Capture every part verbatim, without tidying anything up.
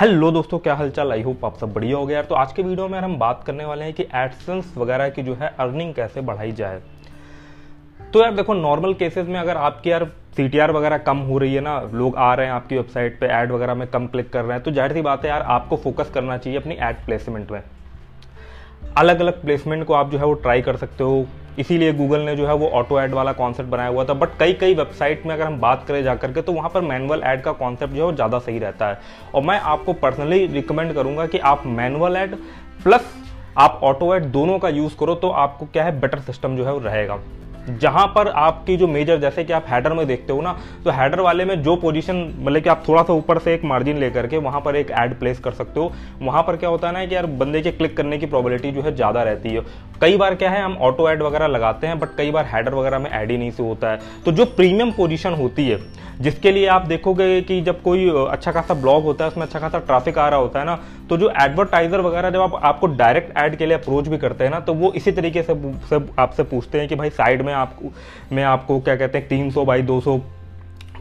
Hello दोस्तों, क्या हालचाल। आई होप आप सब बढ़िया हो गया यार। तो आज के वीडियो में हम बात करने वाले हैं कि एडसेंस वगैरह की जो है अर्निंग कैसे बढ़ाई जाए। तो यार देखो, नॉर्मल केसेस में अगर आपकी यार सी टी आर वगैरह कम हो रही है ना, लोग आ रहे हैं आपकी वेबसाइट पे, ऐड वगैरह में कम क्लिक कर रहे हैं, तो जाहिर सी बात है यार आपको फोकस करना चाहिए अपनी ऐड प्लेसमेंट में। अलग अलग प्लेसमेंट को आप जो है वो ट्राई कर सकते हो। इसीलिए गूगल ने जो है वो ऑटो ऐड वाला कॉन्सेप्ट बनाया हुआ था। बट कई कई वेबसाइट में अगर हम बात करें जाकर के, तो वहाँ पर मैनुअल ऐड का कॉन्सेप्ट जो है वो ज़्यादा सही रहता है। और मैं आपको पर्सनली रिकमेंड करूँगा कि आप मैनुअल ऐड प्लस आप ऑटो ऐड दोनों का यूज़ करो, तो आपको क्या है बेटर सिस्टम जो है वो रहेगा। जहाँ पर आपकी जो मेजर, जैसे कि आप हैडर में देखते हो ना, तो हैडर वाले में जो पोजीशन, मतलब कि आप थोड़ा सा ऊपर से एक मार्जिन लेकर के वहाँ पर एक ऐड प्लेस कर सकते हो। वहाँ पर क्या होता है ना कि यार बंदे के क्लिक करने की प्रोबेबिलिटी जो है ज़्यादा रहती है। कई बार क्या है हम ऑटो ऐड वगैरह लगाते हैं, बट कई बार हैडर वगैरह में ऐड ही नहीं से होता है। तो जो प्रीमियम पोजीशन होती है, जिसके लिए आप देखोगे कि जब कोई अच्छा खासा ब्लॉग होता है, उसमें अच्छा खासा ट्रैफिक आ रहा होता है ना, तो जो एडवर्टाइज़र वगैरह जब आप आपको डायरेक्ट ऐड के लिए अप्रोच भी करते हैं ना, तो वो इसी तरीके से आपसे पूछते हैं कि भाई साइड में आपको मैं आपको क्या कहते हैं तीन सौ बाई दो सौ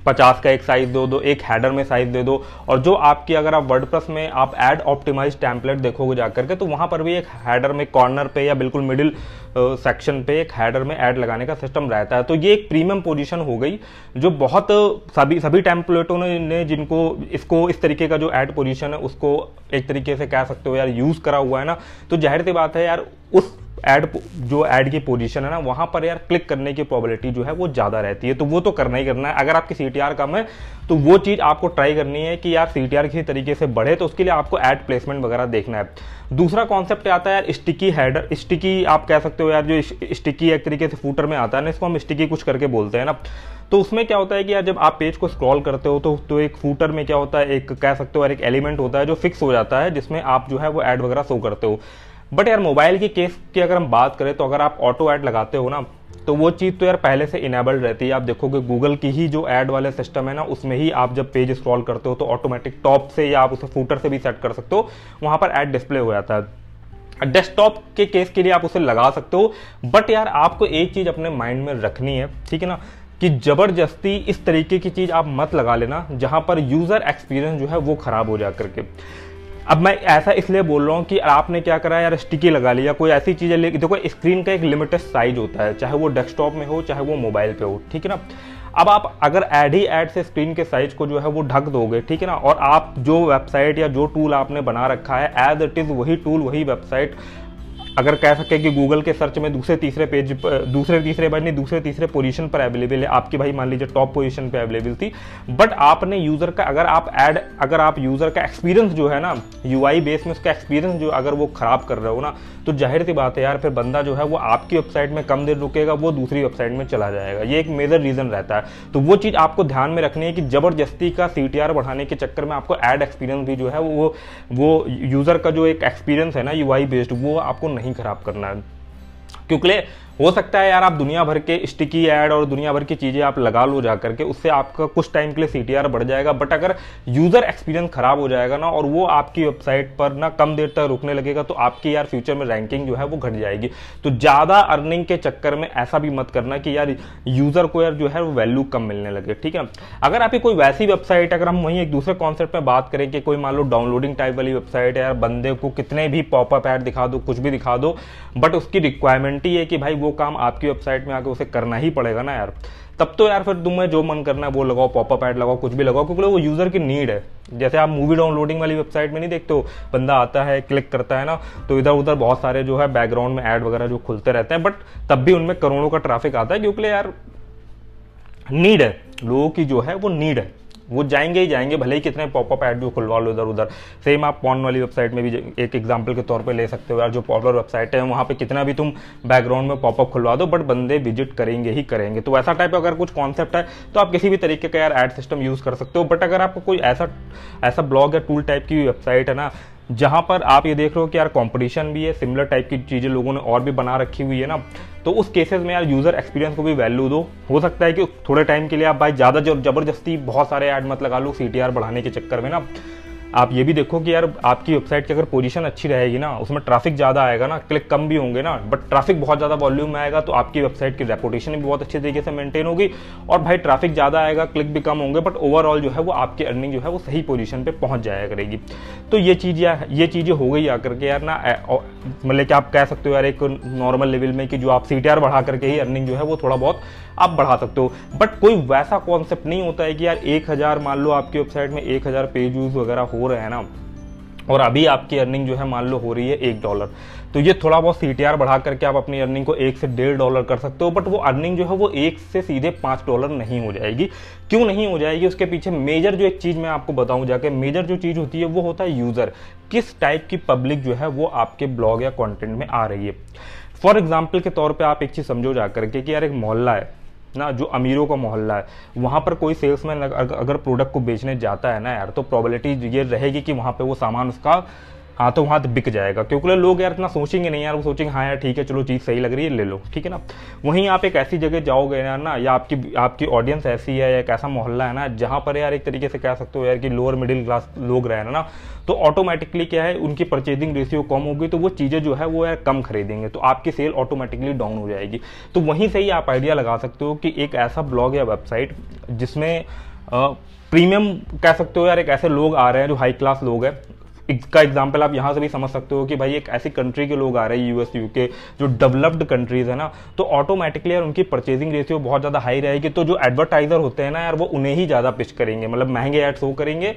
पचास का एक साइज़ दो दो एक हैडर में साइज़ दे दो। और जो आपकी, अगर आप वर्डप्रेस में आप ऐड ऑप्टिमाइज टेम्पलेट देखोगे जाकर के, तो वहाँ पर भी एक हैडर में कॉर्नर पे या बिल्कुल मिडिल सेक्शन पे एक हैडर में ऐड लगाने का सिस्टम रहता है। तो ये एक प्रीमियम पोजीशन हो गई, जो बहुत सभी सभी टेम्पलेटों ने, ने जिनको इसको इस तरीके का जो ऐड पोजीशन है उसको एक तरीके से कह सकते हो यार यूज़ करा हुआ है ना। तो जाहिर सी बात है यार उस ऐड जो ऐड की पोजीशन है ना, वहाँ पर यार क्लिक करने की प्रोबेबिलिटी जो है वो ज़्यादा रहती है। तो वो तो करना ही करना है। अगर आपकी सीटीआर कम है तो वो चीज़ आपको ट्राई करनी है कि यार सीटीआर किसी तरीके से बढ़े, तो उसके लिए आपको ऐड प्लेसमेंट वगैरह देखना है। दूसरा कॉन्सेप्ट आता है यार स्टिकी हैडर, स्टिकी आप कह सकते हो यार, जो स्टिकी एक तरीके से फूटर में आता है ना, इसको हम स्टिकी कुछ करके बोलते हैं ना। तो उसमें क्या होता है कि यार जब आप पेज को स्क्रॉल करते हो तो, तो एक फूटर में क्या होता है, एक कह सकते हो यार एक एलिमेंट होता है जो फिक्स हो जाता है, जिसमें आप जो है वो ऐड वगैरह शो करते हो। बट यार मोबाइल की केस की अगर हम बात करें, तो अगर आप ऑटो ऐड लगाते हो ना, तो वो चीज़ तो यार पहले से इनेबल्ड रहती है। आप देखोगे गूगल की ही जो ऐड वाले सिस्टम है ना, उसमें ही आप जब पेज स्क्रॉल करते हो तो ऑटोमेटिक टॉप से या आप उसे फूटर से भी सेट कर सकते हो, वहाँ पर ऐड डिस्प्ले हो जाता है। डेस्कटॉप के केस के लिए आप उसे लगा सकते हो। बट यार आपको एक चीज़ अपने माइंड में रखनी है, ठीक है ना, कि ज़बरदस्ती इस तरीके की चीज़ आप मत लगा लेना जहाँ पर यूज़र एक्सपीरियंस जो है वो ख़राब हो जा करके। अब मैं ऐसा इसलिए बोल रहा हूँ कि आपने क्या करा यार स्टिकी लगा लिया, कोई ऐसी चीज़ें ले, देखो स्क्रीन का एक लिमिटेड साइज होता है, चाहे वो डेस्कटॉप में हो चाहे वो मोबाइल पे हो, ठीक है ना। अब आप अगर ऐड ही ऐड से स्क्रीन के साइज को जो है वो ढक दोगे, ठीक है ना, और आप जो वेबसाइट या जो टूल आपने बना रखा है एज इट इज़ वही टूल वही वेबसाइट अगर कह सके कि गूगल के सर्च में दूसरे तीसरे पेज दूसरे तीसरे बार नहीं दूसरे तीसरे पोजीशन पर अवेलेबल है, आपकी भाई मान लीजिए टॉप पोजीशन पर अवेलेबल थी, बट आपने यूज़र का अगर आप ऐड अगर आप यूज़र का एक्सपीरियंस जो है ना यूआई बेस में उसका एक्सपीरियंस जो अगर वो ख़राब कर रहे हो ना, तो जाहिर सी बात है यार फिर बंदा जो है वो आपकी वेबसाइट में कम देर रुकेगा, वो दूसरी वेबसाइट में चला जाएगा। ये एक मेजर रीज़न रहता है। तो वो चीज़ आपको ध्यान में रखनी है कि ज़बरदस्ती का सी टी आर बढ़ाने के चक्कर में आपको ऐड एक्सपीरियंस भी जो है वो वो यूज़र का जो एक एक्सपीरियंस है ना यूआई बेस्ड, वो आपको नहीं खराब करना है। क्योंकि हो सकता है यार आप दुनिया भर के स्टिकी ऐड और दुनिया भर की चीज़ें आप लगा लो जा करके, उससे आपका कुछ टाइम के लिए सीटीआर बढ़ जाएगा, बट अगर यूज़र एक्सपीरियंस खराब हो जाएगा ना और वो आपकी वेबसाइट पर ना कम देर तक रुकने लगेगा, तो आपकी यार फ्यूचर में रैंकिंग जो है वो घट जाएगी। तो ज़्यादा अर्निंग के चक्कर में ऐसा भी मत करना कि यार यूज़र को यार जो है वो वैल्यू कम मिलने लगे, ठीक है ना। अगर आपकी कोई वैसी वेबसाइट, अगर हम वहीं एक दूसरे कॉन्सेप्ट में बात करें कि कोई मान लो डाउनलोडिंग टाइप वाली वेबसाइट है, यार बंदे को कितने भी पॉपअप ऐड दिखा दो, कुछ भी दिखा दो, बट उसकी रिक्वायरमेंट ही है कि भाई वो काम आपकी वेबसाइट में आके उसे करना ही पड़ेगा ना यार, तब तो यार फिर तुम्हें जो मन करना है वो लगाओ, पॉपअप ऐड लगाओ, कुछ भी लगाओ, क्योंकि वो यूज़र की नीड है। जैसे आप मूवी डाउनलोडिंग वाली वेबसाइट में नहीं देखते हो, बंदा आता है क्लिक करता है ना, तो इधर उधर बहुत सारे जो है बैकग्राउंड में ऐड वगैरह जो खुलते रहते हैं, बट तब भी उनमें करोड़ों का ट्रैफिक आता है, क्योंकि यार नीड है लोगों की, जो है वो नीड है, वो जाएंगे ही जाएंगे, भले ही कितने पॉपअप ऐड जो खुलवा लो इधर उधर। सेम आप पॉर्न वाली वेबसाइट में भी एक एग्जांपल के तौर पे ले सकते हो यार, जो पॉपुलर वेबसाइट है वहाँ पे कितना भी तुम बैकग्राउंड में पॉपअप खुलवा दो, बट बंदे विजिट करेंगे ही करेंगे। तो ऐसा टाइप अगर कुछ कॉन्सेप्ट है तो आप किसी भी तरीके का यार ऐड सिस्टम यूज़ कर सकते हो। बट अगर आपको कोई ऐसा ऐसा ब्लॉग या टूल टाइप की वेबसाइट है ना, जहाँ पर आप ये देख रहे हो कि यार कंपटीशन भी है, सिमिलर टाइप की चीज़ें लोगों ने और भी बना रखी हुई है ना, तो उस केसेस में यार यूज़र एक्सपीरियंस को भी वैल्यू दो। हो सकता है कि थोड़े टाइम के लिए आप भाई ज़्यादा जबरदस्ती बहुत सारे ऐड मत लगा लो सीटीआर बढ़ाने के चक्कर में ना। आप ये भी देखो कि यार आपकी वेबसाइट की अगर पोजीशन अच्छी रहेगी ना, उसमें ट्रैफिक ज़्यादा आएगा ना, क्लिक कम भी होंगे ना, बट ट्रैफिक बहुत ज़्यादा वॉल्यूम में आएगा तो आपकी वेबसाइट की रेपुटेशन भी बहुत अच्छे तरीके से मेंटेन होगी। और भाई ट्रैफिक ज़्यादा आएगा, क्लिक भी कम होंगे, बट ओवरऑल जो है वो आपकी अर्निंग जो है वो सही पोजीशन पर पहुँच जाया करेगी। तो ये चीज़ ये चीज़ें हो गई आकर के यार ना, मतलब कि आप कह सकते हो यार एक नॉर्मल लेवल में कि जो आप सी टी आर बढ़ा करके ही अर्निंग जो है वो थोड़ा बहुत आप बढ़ा सकते हो। बट कोई वैसा कॉन्सेप्ट नहीं होता है कि यार एक हज़ार मान लो आपकी वेबसाइट में एक हज़ार पेज व्यूज़ वगैरह हो रहे हैं ना, और अभी आपकी अर्निंग जो है मान लो हो रही है एक डॉलर, तो ये थोड़ा बहुत सी टी आर बढ़ा करके आप अपनी अर्निंग को एक से डेढ़ डॉलर कर सकते हो। बट वो अर्निंग जो है वो एक से सीधे पाँच डॉलर नहीं हो जाएगी। क्यों नहीं हो जाएगी? उसके पीछे मेजर जो एक चीज़ मैं आपको बताऊं जाके, मेजर जो चीज़ होती है वो होता है यूज़र। किस टाइप की पब्लिक जो है वो आपके ब्लॉग या कॉन्टेंट में आ रही है। फॉर एग्जाम्पल के तौर पर आप एक चीज़ समझो जा करके कि यार एक मोहल्ला है ना, जो अमीरों का मोहल्ला है, वहाँ पर कोई सेल्समैन अगर प्रोडक्ट को बेचने जाता है ना यार, तो प्रोबेबिलिटी ये रहेगी कि वहाँ पे वो सामान उसका हाथों हाथ बिक जाएगा, क्योंकि लोग यार इतना सोचेंगे नहीं यार, वो सोचेंगे हाँ यार ठीक है चलो चीज़ सही लग रही है ले लो, ठीक है ना। वहीं आप एक ऐसी जगह जाओगे यार ना, या आपकी आपकी ऑडियंस ऐसी है या एक ऐसा मोहल्ला है ना जहाँ पर यार एक तरीके से कह सकते हो यार कि लोअर मिडिल क्लास लोग रहे ना, तो ऑटोमेटिकली क्या है उनकी परचेजिंग रेशियो कम होगी, तो वो चीज़ें जो है वो यार कम खरीदेंगे, तो आपकी सेल ऑटोमेटिकली डाउन हो जाएगी। तो वहीं से ही आप आइडिया लगा सकते हो कि एक ऐसा ब्लॉग या वेबसाइट जिसमें प्रीमियम कह सकते हो यार एक ऐसे लोग आ रहे हैं जो हाई क्लास लोग हैं। इसका एग्जाम्पल आप यहाँ से भी समझ सकते हो कि भाई एक ऐसी कंट्री के लोग आ रहे हैं, यूएस यूके, जो डेवलप्ड कंट्रीज़ है ना, तो ऑटोमेटिकली यार उनकी परचेजिंग रेशियो बहुत ज़्यादा हाई रहेगी, तो जो एडवर्टाइज़र होते हैं ना यार वो उन्हें ही ज़्यादा पिच करेंगे, मतलब महंगे एड्स वो करेंगे,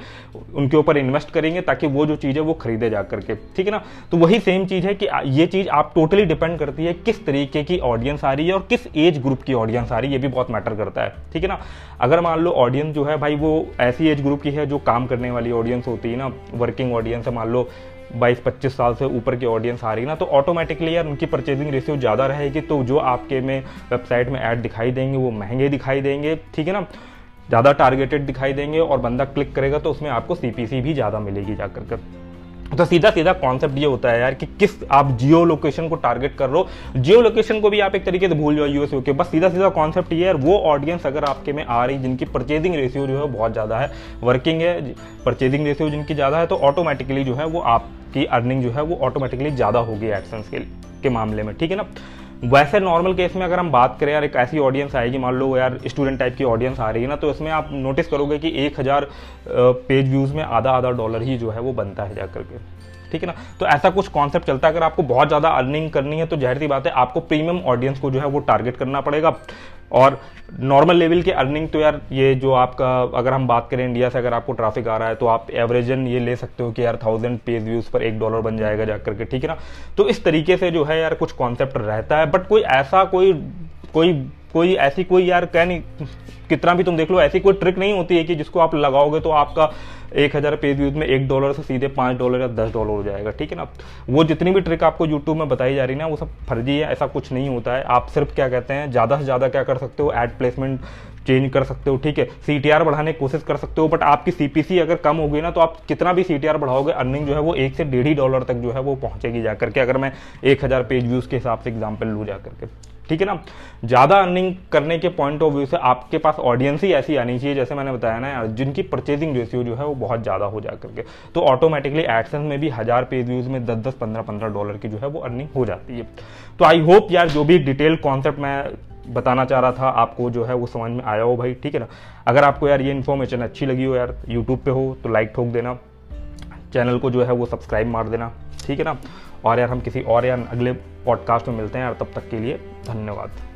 उनके ऊपर इन्वेस्ट करेंगे ताकि वो जो चीज़ है वो खरीदे जा करके, ठीक है ना। तो वही सेम चीज़ है कि ये चीज़ आप टोटली डिपेंड करती है किस तरीके की ऑडियंस आ रही है और किस एज ग्रुप की ऑडियंस आ रही है, ये भी बहुत मैटर करता है, ठीक है ना। अगर मान लो ऑडियंस जो है भाई वो ऐसी एज ग्रुप की है जो काम करने वाली ऑडियंस होती है ना, वर्किंग ऑडियंस से मान लो बाईस पच्चीस साल से ऊपर की ऑडियंस आ रही है ना, तो ऑटोमेटिकली यार उनकी परचेजिंग रेशियो ज़्यादा रहेगी, तो जो आपके में वेबसाइट में ऐड दिखाई देंगे वो महंगे दिखाई देंगे, ठीक है ना, ज़्यादा टारगेटेड दिखाई देंगे, और बंदा क्लिक करेगा तो उसमें आपको सीपीसी भी ज़्यादा मिलेगी जाकर कर। तो सीधा सीधा कॉन्सेप्ट ये होता है यार कि किस आप जियो लोकेशन को टारगेट कर रहे हो, जियो लोकेशन को भी आप एक तरीके से भूल जाओ यूएस यूके, बस सीधा सीधा कॉन्सेप्ट ये है। वो ऑडियंस अगर आपके में आ रही जिनकी परचेजिंग रेशियो जो है बहुत ज़्यादा है, वर्किंग है, परचेजिंग रेशियो जिनकी ज़्यादा है, तो ऑटोमेटिकली जो है वो आपकी अर्निंग जो है वो ऑटोमेटिकली ज़्यादा होगी एडसेंस के, के मामले में, ठीक है ना। वैसे नॉर्मल केस में अगर हम बात करें यार एक ऐसी ऑडियंस आएगी, मान लो यार स्टूडेंट टाइप की ऑडियंस आ रही है ना, तो इसमें आप नोटिस करोगे कि एक हज़ार पेज व्यूज़ में आधा आधा डॉलर ही जो है वो बनता है जा करके, ठीक है ना। तो ऐसा कुछ कॉन्सेप्ट चलता है। अगर आपको बहुत ज़्यादा अर्निंग करनी है तो जाहिर सी बात है आपको प्रीमियम ऑडियंस को जो है वो टारगेट करना पड़ेगा, और नॉर्मल लेवल के अर्निंग तो यार ये जो आपका अगर हम बात करें इंडिया से अगर आपको ट्रैफिक आ रहा है तो आप एवरेजन ये ले सकते हो कि यार थाउजेंड पेज व्यूज़ पर एक डॉलर बन जाएगा जाकर के, ठीक है ना। तो इस तरीके से जो है यार कुछ कॉन्सेप्ट रहता है, बट कोई ऐसा कोई कोई कोई ऐसी कोई यार कह नहीं, कितना भी तुम देख लो ऐसी कोई ट्रिक नहीं होती है कि जिसको आप लगाओगे तो आपका एक हज़ार पेज व्यूज में एक डॉलर से सीधे पाँच डॉलर या दस डॉलर हो जाएगा, ठीक है ना। वो जितनी भी ट्रिक आपको यूट्यूब में बताई जा रही है ना वो सब फर्जी है, ऐसा कुछ नहीं होता है। आप सिर्फ क्या कहते हैं ज़्यादा से ज़्यादा क्या कर सकते हो, एड प्लेसमेंट चेंज कर सकते हो, ठीक है, सी टी आर बढ़ाने की कोशिश कर सकते हो, बट आपकी सी पी सी अगर कम होगी ना तो आप कितना भी सी टी आर बढ़ाओगे अर्निंग जो है वो एक से डेढ़ ही डॉलर तक जो है वो पहुँचेगी जा करके, अगर मैं एक हज़ार पेज व्यूज़ के हिसाब से एग्जाम्पल लूँ जा करके, ठीक है ना। ज़्यादा अर्निंग करने के पॉइंट ऑफ व्यू से आपके पास ऑडियंस ही ऐसी आनी चाहिए, जैसे मैंने बताया ना यार, जिनकी परचेजिंग रेशियो जो है वो बहुत ज़्यादा हो जा करके, तो ऑटोमेटिकली एडसेंस में भी हज़ार पेज व्यूज़ में दस दस पंद्रह पंद्रह डॉलर की जो है वो अर्निंग हो जाती है। तो आई होप यार जो भी डिटेल कॉन्सेप्ट मैं बताना चाह रहा था आपको जो है वो समझ में आया हो भाई, ठीक है ना। अगर आपको यार ये इन्फॉर्मेशन अच्छी लगी हो यार, यूट्यूब पर हो तो लाइक ठोक देना, चैनल को जो है वो सब्सक्राइब मार देना, ठीक है ना। और यार हम किसी और यार अगले पॉडकास्ट में मिलते हैं यार, तब तक के लिए धन्यवाद।